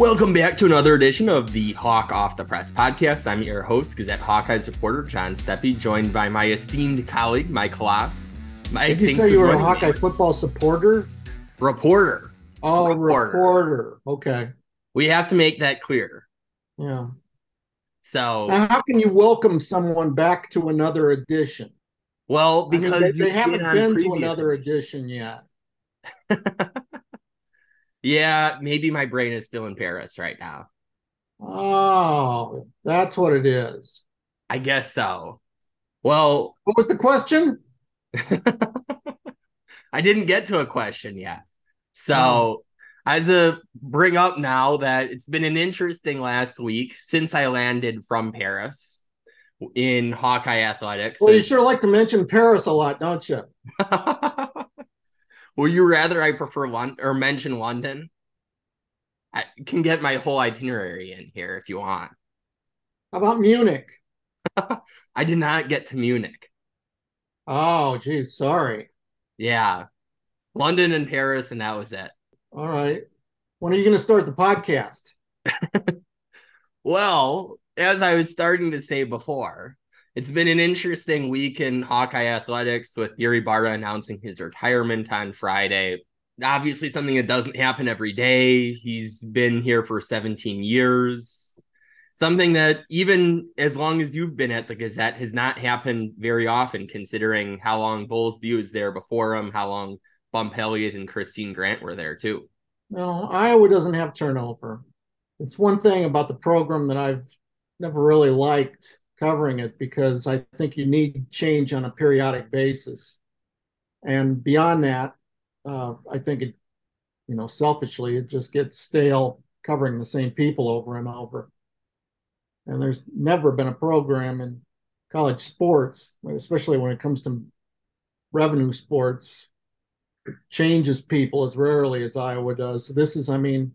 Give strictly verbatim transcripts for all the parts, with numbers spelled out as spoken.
Welcome back to another edition of the Hawk Off the Press podcast. I'm your host, Gazette Hawkeye supporter John Steppe, joined by my esteemed colleague, Mike Hlas. Mike, Did you say you were a Hawkeye football supporter? Reporter. Oh, reporter. reporter. Okay. We have to make that clear. Yeah. So now how can you welcome someone back to another edition? Well, because I mean, they, they haven't been, been to another edition yet. Yeah, maybe my brain is still in Paris right now. Oh, that's what it is. I guess so. Well, what was the question? I didn't get to a question yet. So oh. as a bring up now that it's been an interesting last week since I landed from Paris in Hawkeye athletics. Well, you sure like to mention Paris a lot, don't you? Would you rather I prefer London or mention London? I can get my whole itinerary in here if you want. How about Munich? I did not get to Munich. Oh, geez, sorry. Yeah. London and Paris, and that was it. All right. When are you going to start the podcast? Well, as I was starting to say before, it's been an interesting week in Hawkeye athletics with Gary Barta announcing his retirement on Friday. Obviously something that doesn't happen every day. He's been here for seventeen years. Something that even as long as you've been at the Gazette has not happened very often, considering how long Bowlsby was there before him, how long Bump Elliott and Christine Grant were there too. No, Iowa doesn't have turnover. It's one thing about the program that I've never really liked covering it, because I think you need change on a periodic basis. And beyond that, uh, I think it, you know, selfishly, it just gets stale covering the same people over and over. And there's never been a program in college sports, especially when it comes to revenue sports, changes people as rarely as Iowa does. So this is, I mean,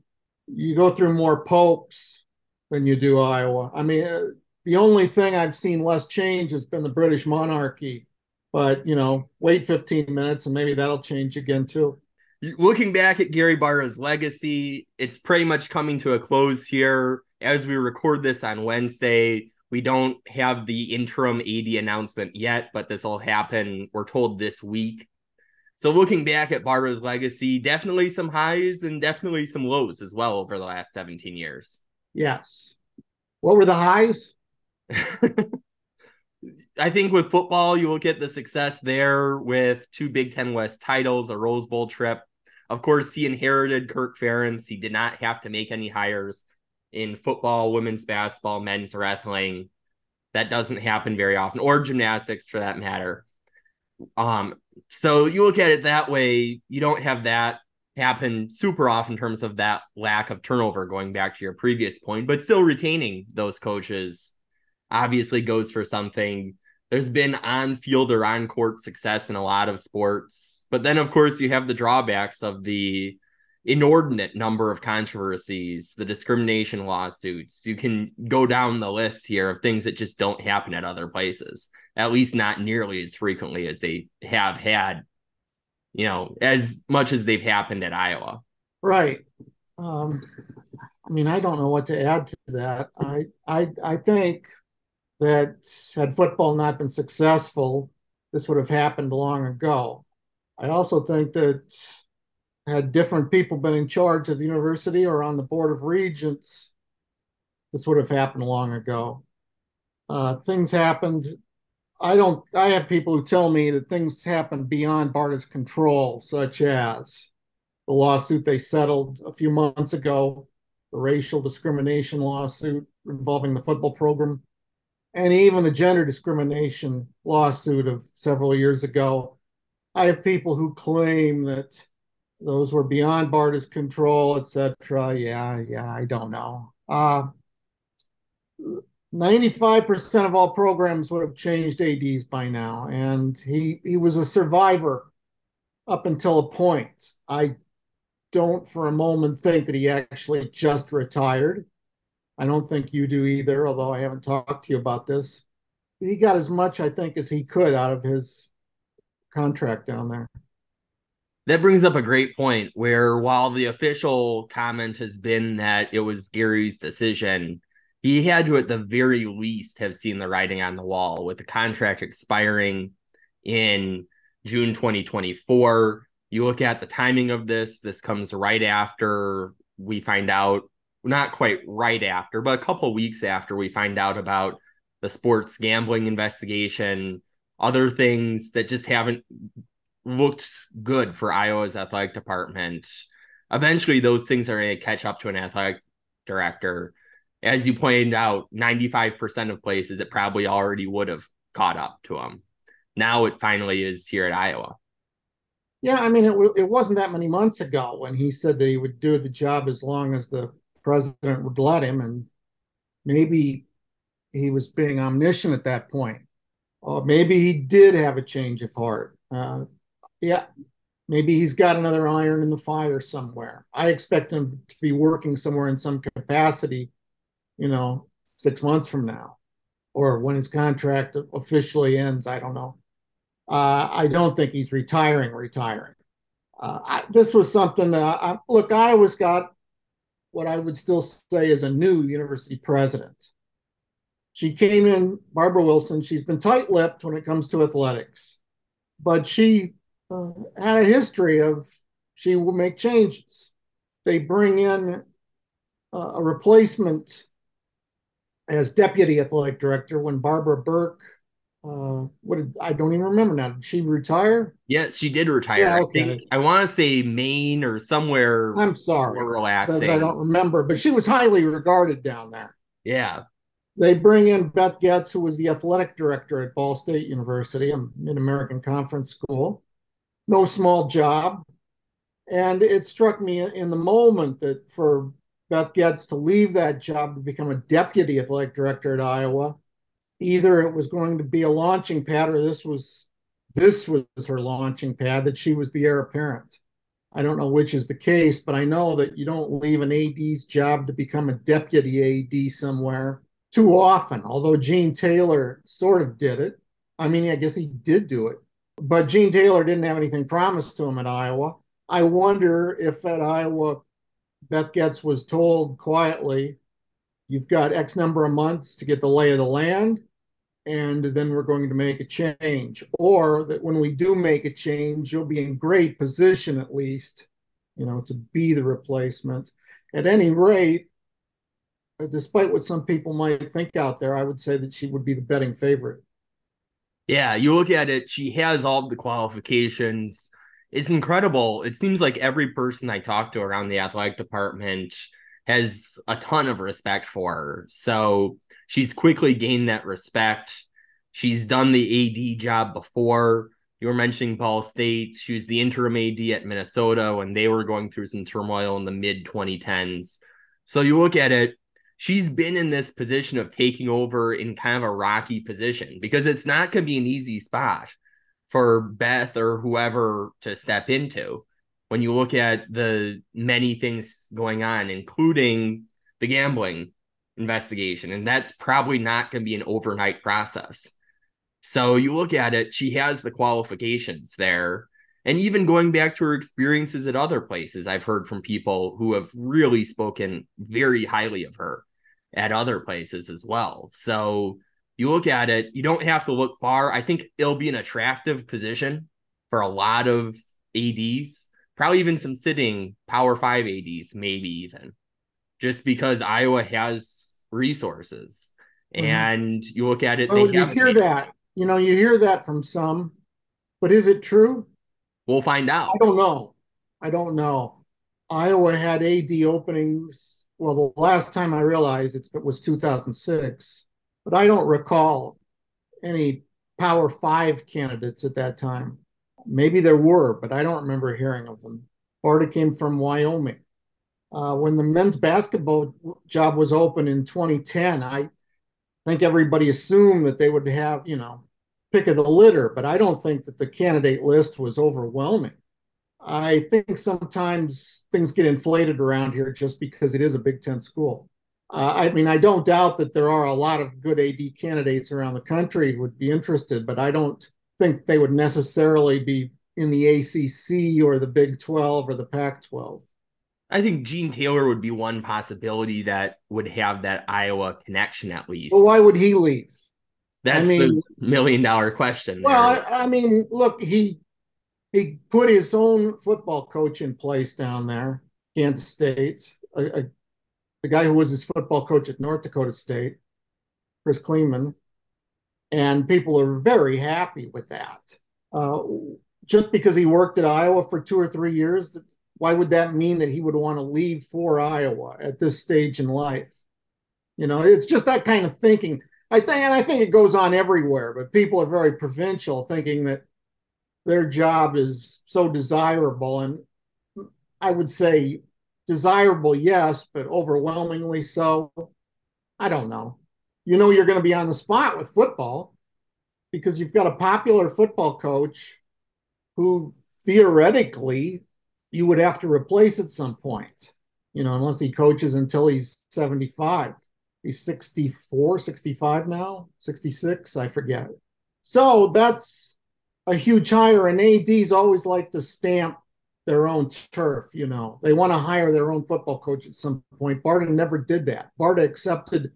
you go through more popes than you do Iowa. I mean, uh, the only thing I've seen less change has been the British monarchy. But, you know, wait fifteen minutes and maybe that'll change again, too. Looking back at Gary Barta's legacy, it's pretty much coming to a close here. As we record this on Wednesday, we don't have the interim A D announcement yet, but this will happen, we're told, this week. So looking back at Barta's legacy, definitely some highs and definitely some lows as well over the last seventeen years. Yes. What were the highs? I think with football, you look at the success there with two Big Ten West titles, a Rose Bowl trip. Of course, he inherited Kirk Ferentz. He did not have to make any hires in football, women's basketball, men's wrestling. That doesn't happen very often, or gymnastics for that matter. Um, so you look at it that way. You don't have that happen super often in terms of that lack of turnover, going back to your previous point, but still retaining those coaches obviously goes for something. There's been on-field or on-court success in a lot of sports. But then, of course, you have the drawbacks of the inordinate number of controversies, the discrimination lawsuits. You can go down the list here of things that just don't happen at other places, at least not nearly as frequently as they have had, you know, as much as they've happened at Iowa. Right. Um, I mean, I don't know what to add to that. I I I think... that had football not been successful, this would have happened long ago. I also think that had different people been in charge of the university or on the Board of Regents, this would have happened long ago. Uh, things happened. I don't, I have people who tell me that things happened beyond Barta's control, such as the lawsuit they settled a few months ago, the racial discrimination lawsuit involving the football program, and even the gender discrimination lawsuit of several years ago. I have people who claim that those were beyond Barta's control, et cetera. Yeah, yeah, I don't know. Uh, ninety-five percent of all programs would have changed A Ds by now, and he he was a survivor up until a point. I don't for a moment think that he actually just retired. I don't think you do either, although I haven't talked to you about this. He got as much, I think, as he could out of his contract down there. that brings up a great point where while the official comment has been that it was Gary's decision, he had to at the very least have seen the writing on the wall with the contract expiring in June twenty twenty-four. You look at the timing of this, this comes right after we find out, not quite right after, but a couple of weeks after we find out about the sports gambling investigation, other things that just haven't looked good for Iowa's athletic department. Eventually, those things are going to catch up to an athletic director. As you pointed out, ninety-five percent of places it probably already would have caught up to them. Now it finally is here at Iowa. Yeah, I mean, it, it wasn't that many months ago when he said that he would do the job as long as the president would let him, and maybe he was being omniscient at that point. Or maybe he did have a change of heart. Uh, yeah, maybe he's got another iron in the fire somewhere. I expect him to be working somewhere in some capacity, you know, six months from now, or when his contract officially ends. I don't know. Uh, I don't think he's retiring, retiring. Uh, I, this was something that, I, I look, Iowa's got what I would still say is a new university president. She came in, Barbara Wilson, she's been tight-lipped when it comes to athletics, but she uh, had a history of, she will make changes. They bring in uh, a replacement as deputy athletic director when Barbara Burke, Uh, what did, I don't even remember now. Did she retire? Yes, she did retire. Yeah, okay. I think I want to say Maine or somewhere. I'm sorry, relaxing. I don't remember, but she was highly regarded down there. Yeah. They bring in Beth Goetz, who was the athletic director at Ball State University, a Mid-American Conference school. No small job. And it struck me in the moment that for Beth Goetz to leave that job to become a deputy athletic director at Iowa, either it was going to be a launching pad, or this was this was her launching pad, that she was the heir apparent. I don't know which is the case, but I know that you don't leave an A D's job to become a deputy A D somewhere too often, although Gene Taylor sort of did it. I mean, I guess he did do it, but Gene Taylor didn't have anything promised to him at Iowa. I wonder if at Iowa, Beth Goetz was told quietly, you've got X number of months to get the lay of the land, and then we're going to make a change. Or that when we do make a change, you'll be in great position at least, you know, to be the replacement. At any rate, despite what some people might think out there, I would say that she would be the betting favorite. Yeah, you look at it, she has all the qualifications. It's incredible. It seems like every person I talk to around the athletic department has a ton of respect for her. So she's quickly gained that respect. She's done the A D job before. You were mentioning Ball State. She was the interim A D at Minnesota when they were going through some turmoil in the mid twenty tens. So you look at it, she's been in this position of taking over in kind of a rocky position, because it's not going to be an easy spot for Beth or whoever to step into. When you look at the many things going on, including the gambling investigation, and that's probably not going to be an overnight process. So you look at it, she has the qualifications there. And even going back to her experiences at other places, I've heard from people who have really spoken very highly of her at other places as well. So you look at it, you don't have to look far. I think it'll be an attractive position for a lot of A Ds. Probably even some sitting Power Five A Ds, maybe even, just because Iowa has resources. Mm-hmm. And you look at it. Oh, they you hear made. that, you know, you hear that from some, but is it true? We'll find out. I don't know. I don't know. Iowa had A D openings. Well, the last time I realized it, it was two thousand six, but I don't recall any Power Five candidates at that time. Maybe there were, but I don't remember hearing of them. Barta came from Wyoming. Uh, when the men's basketball job was open in twenty ten, I think everybody assumed that they would have, you know, pick of the litter, but I don't think that the candidate list was overwhelming. I think sometimes things get inflated around here just because it is a Big Ten school. Uh, I mean, I don't doubt that there are a lot of good A D candidates around the country who would be interested, but I don't think they would necessarily be in the A C C or the Big twelve or the Pac twelve? I think Gene Taylor would be one possibility that would have that Iowa connection at least. Well, why would he leave? That's I mean, the million-dollar question. Well, I, I mean, look, he he put his own football coach in place down there, Kansas State, a, a, the guy who was his football coach at North Dakota State, Chris Kleiman, and people are very happy with that. Uh, just because he worked at Iowa for two or three years, why would that mean that he would want to leave for Iowa at this stage in life? You know, it's just that kind of thinking. I think, and I think it goes on everywhere, but people are very provincial, thinking that their job is so desirable. And I would say desirable, yes, but overwhelmingly so. I don't know. You know, you're going to be on the spot with football because you've got a popular football coach who theoretically you would have to replace at some point, you know, unless he coaches until he's seventy-five. He's sixty-four, sixty-five now, sixty-six, I forget. So that's a huge hire, and A Ds always like to stamp their own turf, you know. They want to hire their own football coach at some point. Barta never did that. Barta accepted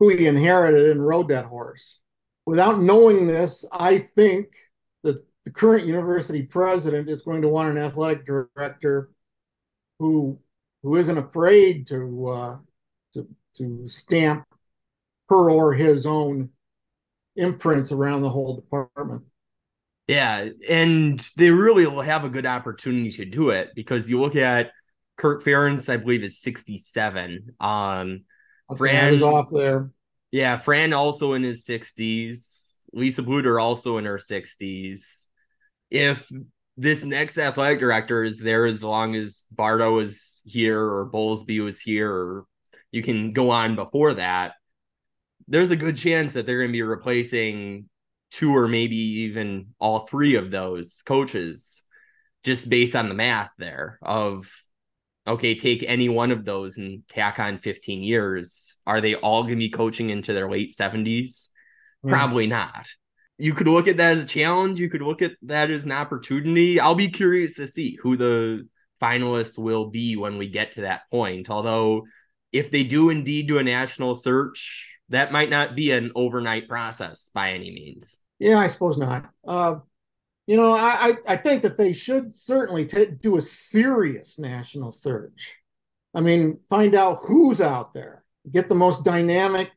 who he inherited and rode that horse. Without knowing this, I think that the current university president is going to want an athletic director who who isn't afraid to uh, to to stamp her or his own imprints around the whole department. Yeah, and they really will have a good opportunity to do it because you look at Kirk Ferentz, I believe, is sixty-seven. Um, Fran is off there. Yeah, Fran also in his sixties. Lisa Bluder also in her sixties. If this next athletic director is there as long as Barta was here or Bowlsby was here, or you can go on before that, there's a good chance that they're going to be replacing two or maybe even all three of those coaches just based on the math there of, okay, take any one of those and tack on fifteen years. Are they all going to be coaching into their late seventies? Mm. Probably not. You could look at that as a challenge. You could look at that as an opportunity. I'll be curious to see who the finalists will be when we get to that point. Although if they do indeed do a national search, that might not be an overnight process by any means. Yeah, I suppose not. Uh, you know, I, I, I think that they should certainly t- do a serious national search. I mean, find out who's out there. Get the most dynamic,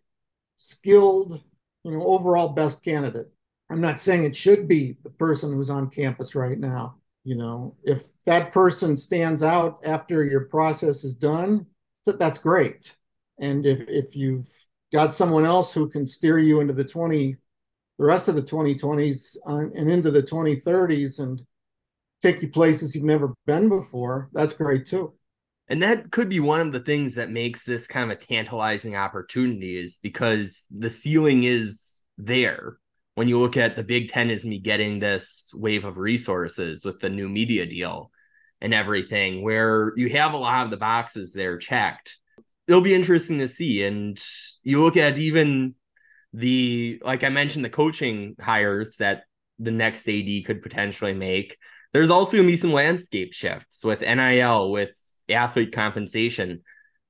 skilled, you know, overall best candidate. I'm not saying it should be the person who's on campus right now. You know, if that person stands out after your process is done, that's great. And if, if you've got someone else who can steer you into the twenty, the rest of the twenty twenties and into the twenty thirties and take you places you've never been before, that's great too. And that could be one of the things that makes this kind of a tantalizing opportunity, is because the ceiling is there. When you look at the Big Ten is me getting this wave of resources with the new media deal and everything, where you have a lot of the boxes there checked. It'll be interesting to see. And you look at even the, like I mentioned, the coaching hires that the next A D could potentially make. There's also going to be some landscape shifts with N I L, with athlete compensation,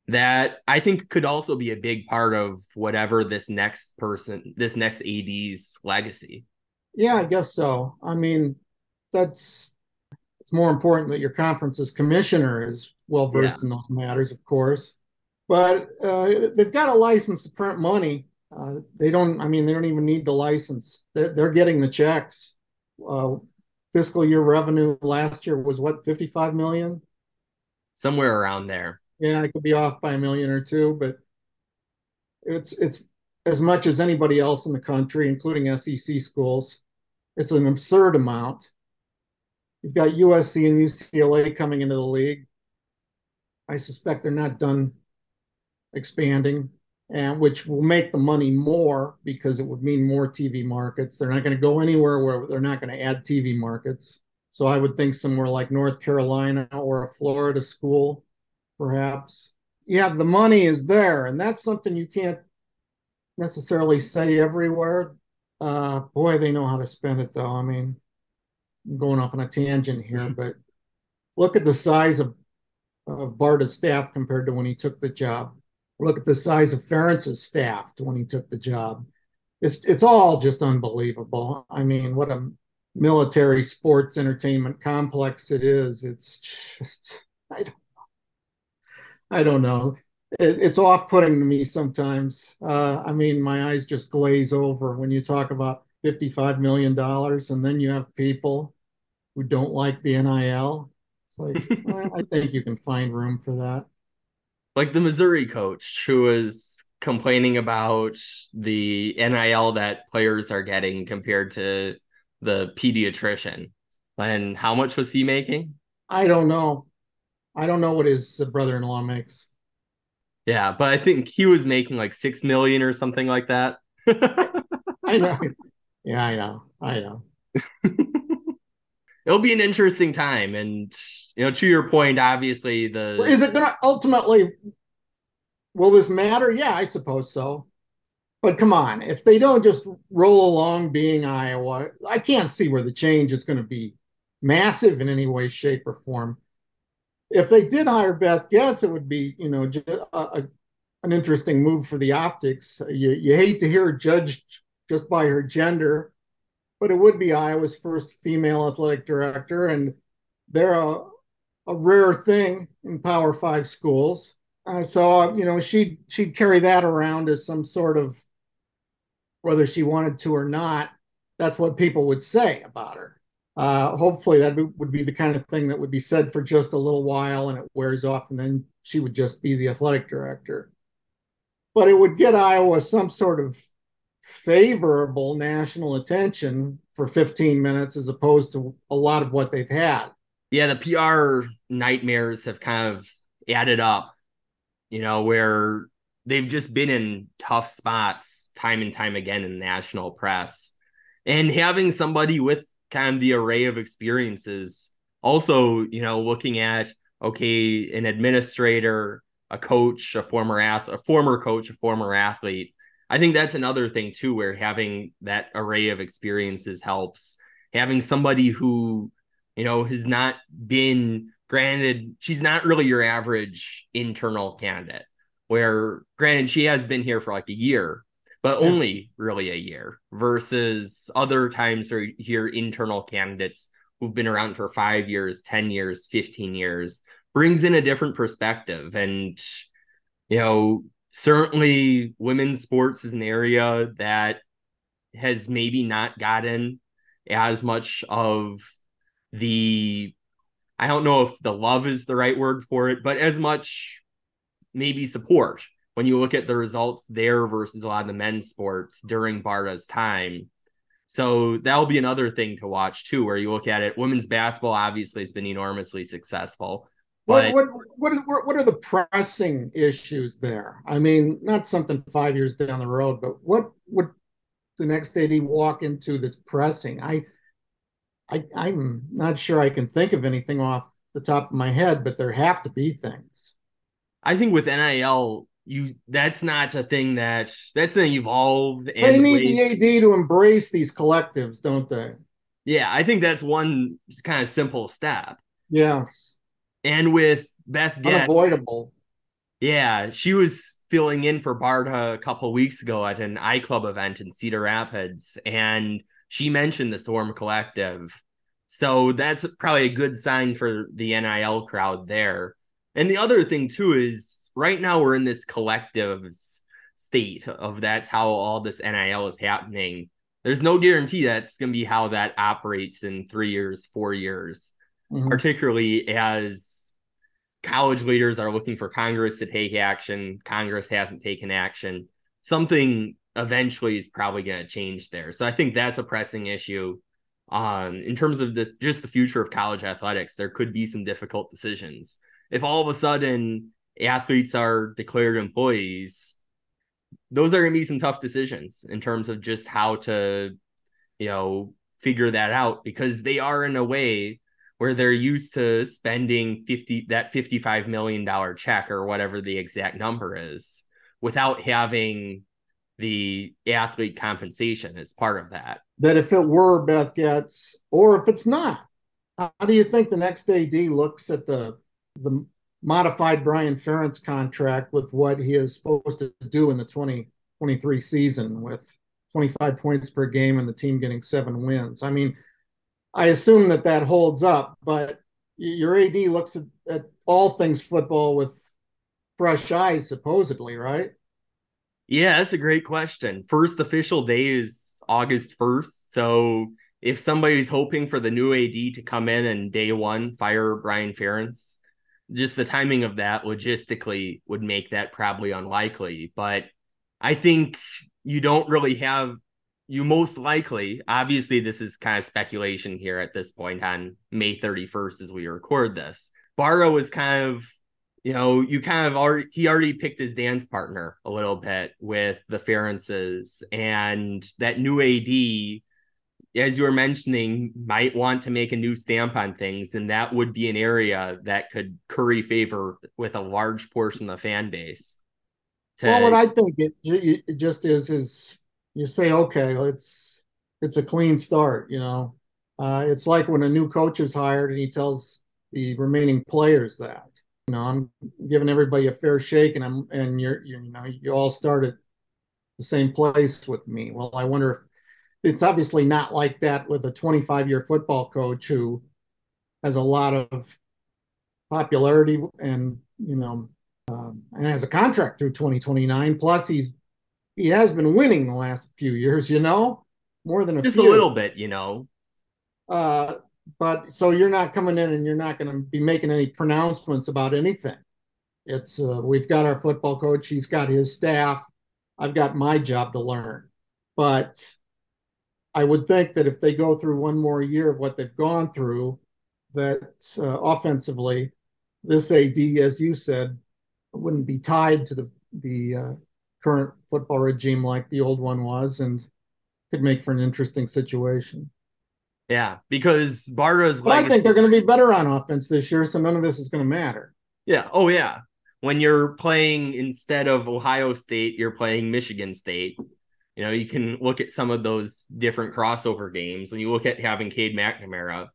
that I think could also be a big part of whatever this next person, this next A D's legacy. Yeah, I guess so. I mean, that's, it's more important that your conference's commissioner is well-versed yeah. in those matters, of course. But uh, they've got a license to print money. Uh, they don't, I mean, they don't even need the license. They're, they're getting the checks. Uh, fiscal year revenue last year was what, fifty-five million? Somewhere around there. Yeah, I could be off by a million or two, but it's it's as much as anybody else in the country, including S E C schools. It's an absurd amount. You've got U S C and U C L A coming into the league. I suspect they're not done expanding, and which will make the money more because it would mean more T V markets. They're not going to go anywhere where they're not going to add T V markets. So I would think somewhere like North Carolina or a Florida school, perhaps. Yeah, the money is there, and that's something you can't necessarily say everywhere. Uh, boy, they know how to spend it, though. I mean, going off on a tangent here, but look at the size of, of Barta's staff compared to when he took the job. Look at the size of Ferentz's staff to when he took the job. It's it's all just unbelievable. I mean, what a military sports entertainment complex it is. It's just, I don't know. I don't know. It, it's off-putting to me sometimes. Uh, I mean, my eyes just glaze over when you talk about fifty-five million dollars and then you have people who don't like the N I L. It's like, I think you can find room for that. Like the Missouri coach who was complaining about the N I L that players are getting compared to the pediatrician. And how much was he making? I don't know. I don't know what his brother-in-law makes. Yeah, but I think he was making like six million dollars or something like that. I know. Yeah, I know. I know. It'll be an interesting time. And, you know, to your point, obviously the... Well, is it going to ultimately... Will this matter? Yeah, I suppose so. But come on, if they don't just roll along being Iowa, I can't see where the change is going to be massive in any way, shape, or form. If they did hire Beth Goetz, it would be, you know, just a, a, an interesting move for the optics. You, you hate to hear her judged just by her gender, but it would be Iowa's first female athletic director, and they're a, a rare thing in Power Five schools. Uh, so, you know, she'd, she'd carry that around as some sort of, whether she wanted to or not, that's what people would say about her. Uh, hopefully that would be the kind of thing that would be said for just a little while and it wears off, and then she would just be the athletic director. But it would get Iowa some sort of favorable national attention for fifteen minutes as opposed to a lot of what they've had. Yeah, the P R nightmares have kind of added up, you know, where they've just been in tough spots time and time again in the national press. And having somebody with kind of the array of experiences, also, you know, looking at, okay, an administrator, a coach, a former ath- a former coach, a former athlete. I think that's another thing too, where having that array of experiences helps. Having somebody who, you know, has not been... Granted, she's not really your average internal candidate, where granted she has been here for like a year, but yeah. only really a year versus other times where you hear internal candidates who've been around for five years, ten years, fifteen years, brings in a different perspective. And, you know, certainly women's sports is an area that has maybe not gotten as much of the... I don't know if the love is the right word for it, but as much maybe support when you look at the results there versus a lot of the men's sports during Barta's time. So that'll be another thing to watch too, where you look at it. Women's basketball obviously has been enormously successful. But... What, what, what, what are the pressing issues there? I mean, not something five years down the road, but what would the next A D walk into that's pressing? I, I, I'm not sure I can think of anything off the top of my head, but there have to be things. I think with N I L, you that's not a thing that that's an evolved. And they need ways. The A D to embrace these collectives, don't they? Yeah, I think that's one kind of simple step. Yes. And with Beth Goetz, unavoidable. Yeah, she was filling in for Barta a couple of weeks ago at an iClub event in Cedar Rapids, and she mentioned the Swarm Collective. So that's probably a good sign for the N I L crowd there. And the other thing, too, is right now we're in this collective state of that's how all this N I L is happening. There's no guarantee that's going to be how that operates in three years, four years, mm-hmm. particularly as college leaders are looking for Congress to take action. Congress hasn't taken action. Something eventually is probably going to change there. So I think that's a pressing issue. Um, in terms of the just the future of college athletics, there could be some difficult decisions. If all of a sudden athletes are declared employees, those are going to be some tough decisions in terms of just how to, you know, figure that out, because they are in a way where they're used to spending fifty that fifty-five million dollars check or whatever the exact number is without having the athlete compensation as part of that. That if it were Beth Goetz, or if it's not, how do you think the next A D looks at the the modified Brian Ferentz contract with what he is supposed to do in the twenty twenty-three season with twenty-five points per game and the team getting seven wins? I mean, I assume that that holds up, but your A D looks at, at all things football with fresh eyes, supposedly, right? Yeah, that's a great question. First official day is August first. So if somebody's hoping for the new A D to come in and day one fire Brian Ferentz, just the timing of that logistically would make that probably unlikely. But I think you don't really have, you most likely, obviously this is kind of speculation here at this point on May thirty-first as we record this. Barta was kind of, you know, you kind of already, he already picked his dance partner a little bit with the Ferentzes, and that new A D, as you were mentioning, might want to make a new stamp on things. And that would be an area that could curry favor with a large portion of the fan base. To... Well, what I think it, it just is, is you say, okay, it's, it's a clean start. You know, uh, it's like when a new coach is hired and he tells the remaining players that, you know, I'm giving everybody a fair shake, and I'm, and you're, you know, you all started the same place with me. Well, I wonder if, it's obviously not like that with a twenty-five-year football coach who has a lot of popularity and, you know, um, and has a contract through twenty twenty-nine. Plus, he's he has been winning the last few years, you know, more than a just few. Just a little bit, you know. Uh, but so you're not coming in and you're not going to be making any pronouncements about anything. It's uh, we've got our football coach. He's got his staff. I've got my job to learn. But I would think that if they go through one more year of what they've gone through, that uh, offensively, this A D, as you said, wouldn't be tied to the, the uh, current football regime like the old one was, and could make for an interesting situation. Yeah, because Barta's like... I think they're going to be better on offense this year, so none of this is going to matter. Yeah, oh yeah. When you're playing, instead of Ohio State, you're playing Michigan State. You know, you can look at some of those different crossover games when you look at having Cade McNamara,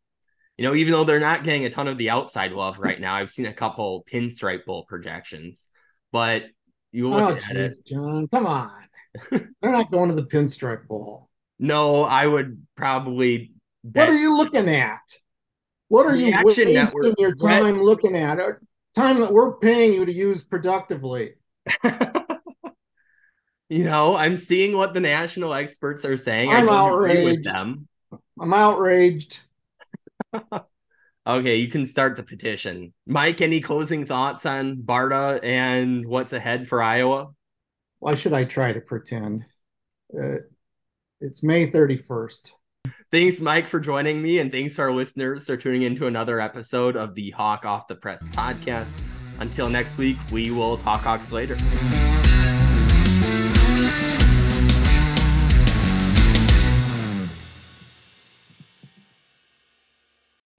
you know, even though they're not getting a ton of the outside love right now, I've seen a couple Pinstripe Bowl projections, but you look oh, at geez, it. John, come on. They're not going to the Pinstripe Bowl. No, I would probably. Bet. What are you looking at? What are the you wasting network. your time what? looking at? Time that we're paying you to use productively. You know, I'm seeing what the national experts are saying. I'm I agree with them. I'm outraged. Okay, you can start the petition. Mike, any closing thoughts on Barta and what's ahead for Iowa? Why should I try to pretend? Uh, it's May thirty-first. Thanks, Mike, for joining me, and thanks to our listeners for tuning into another episode of the Hawk Off the Press podcast. Until next week, we will talk Hawks later.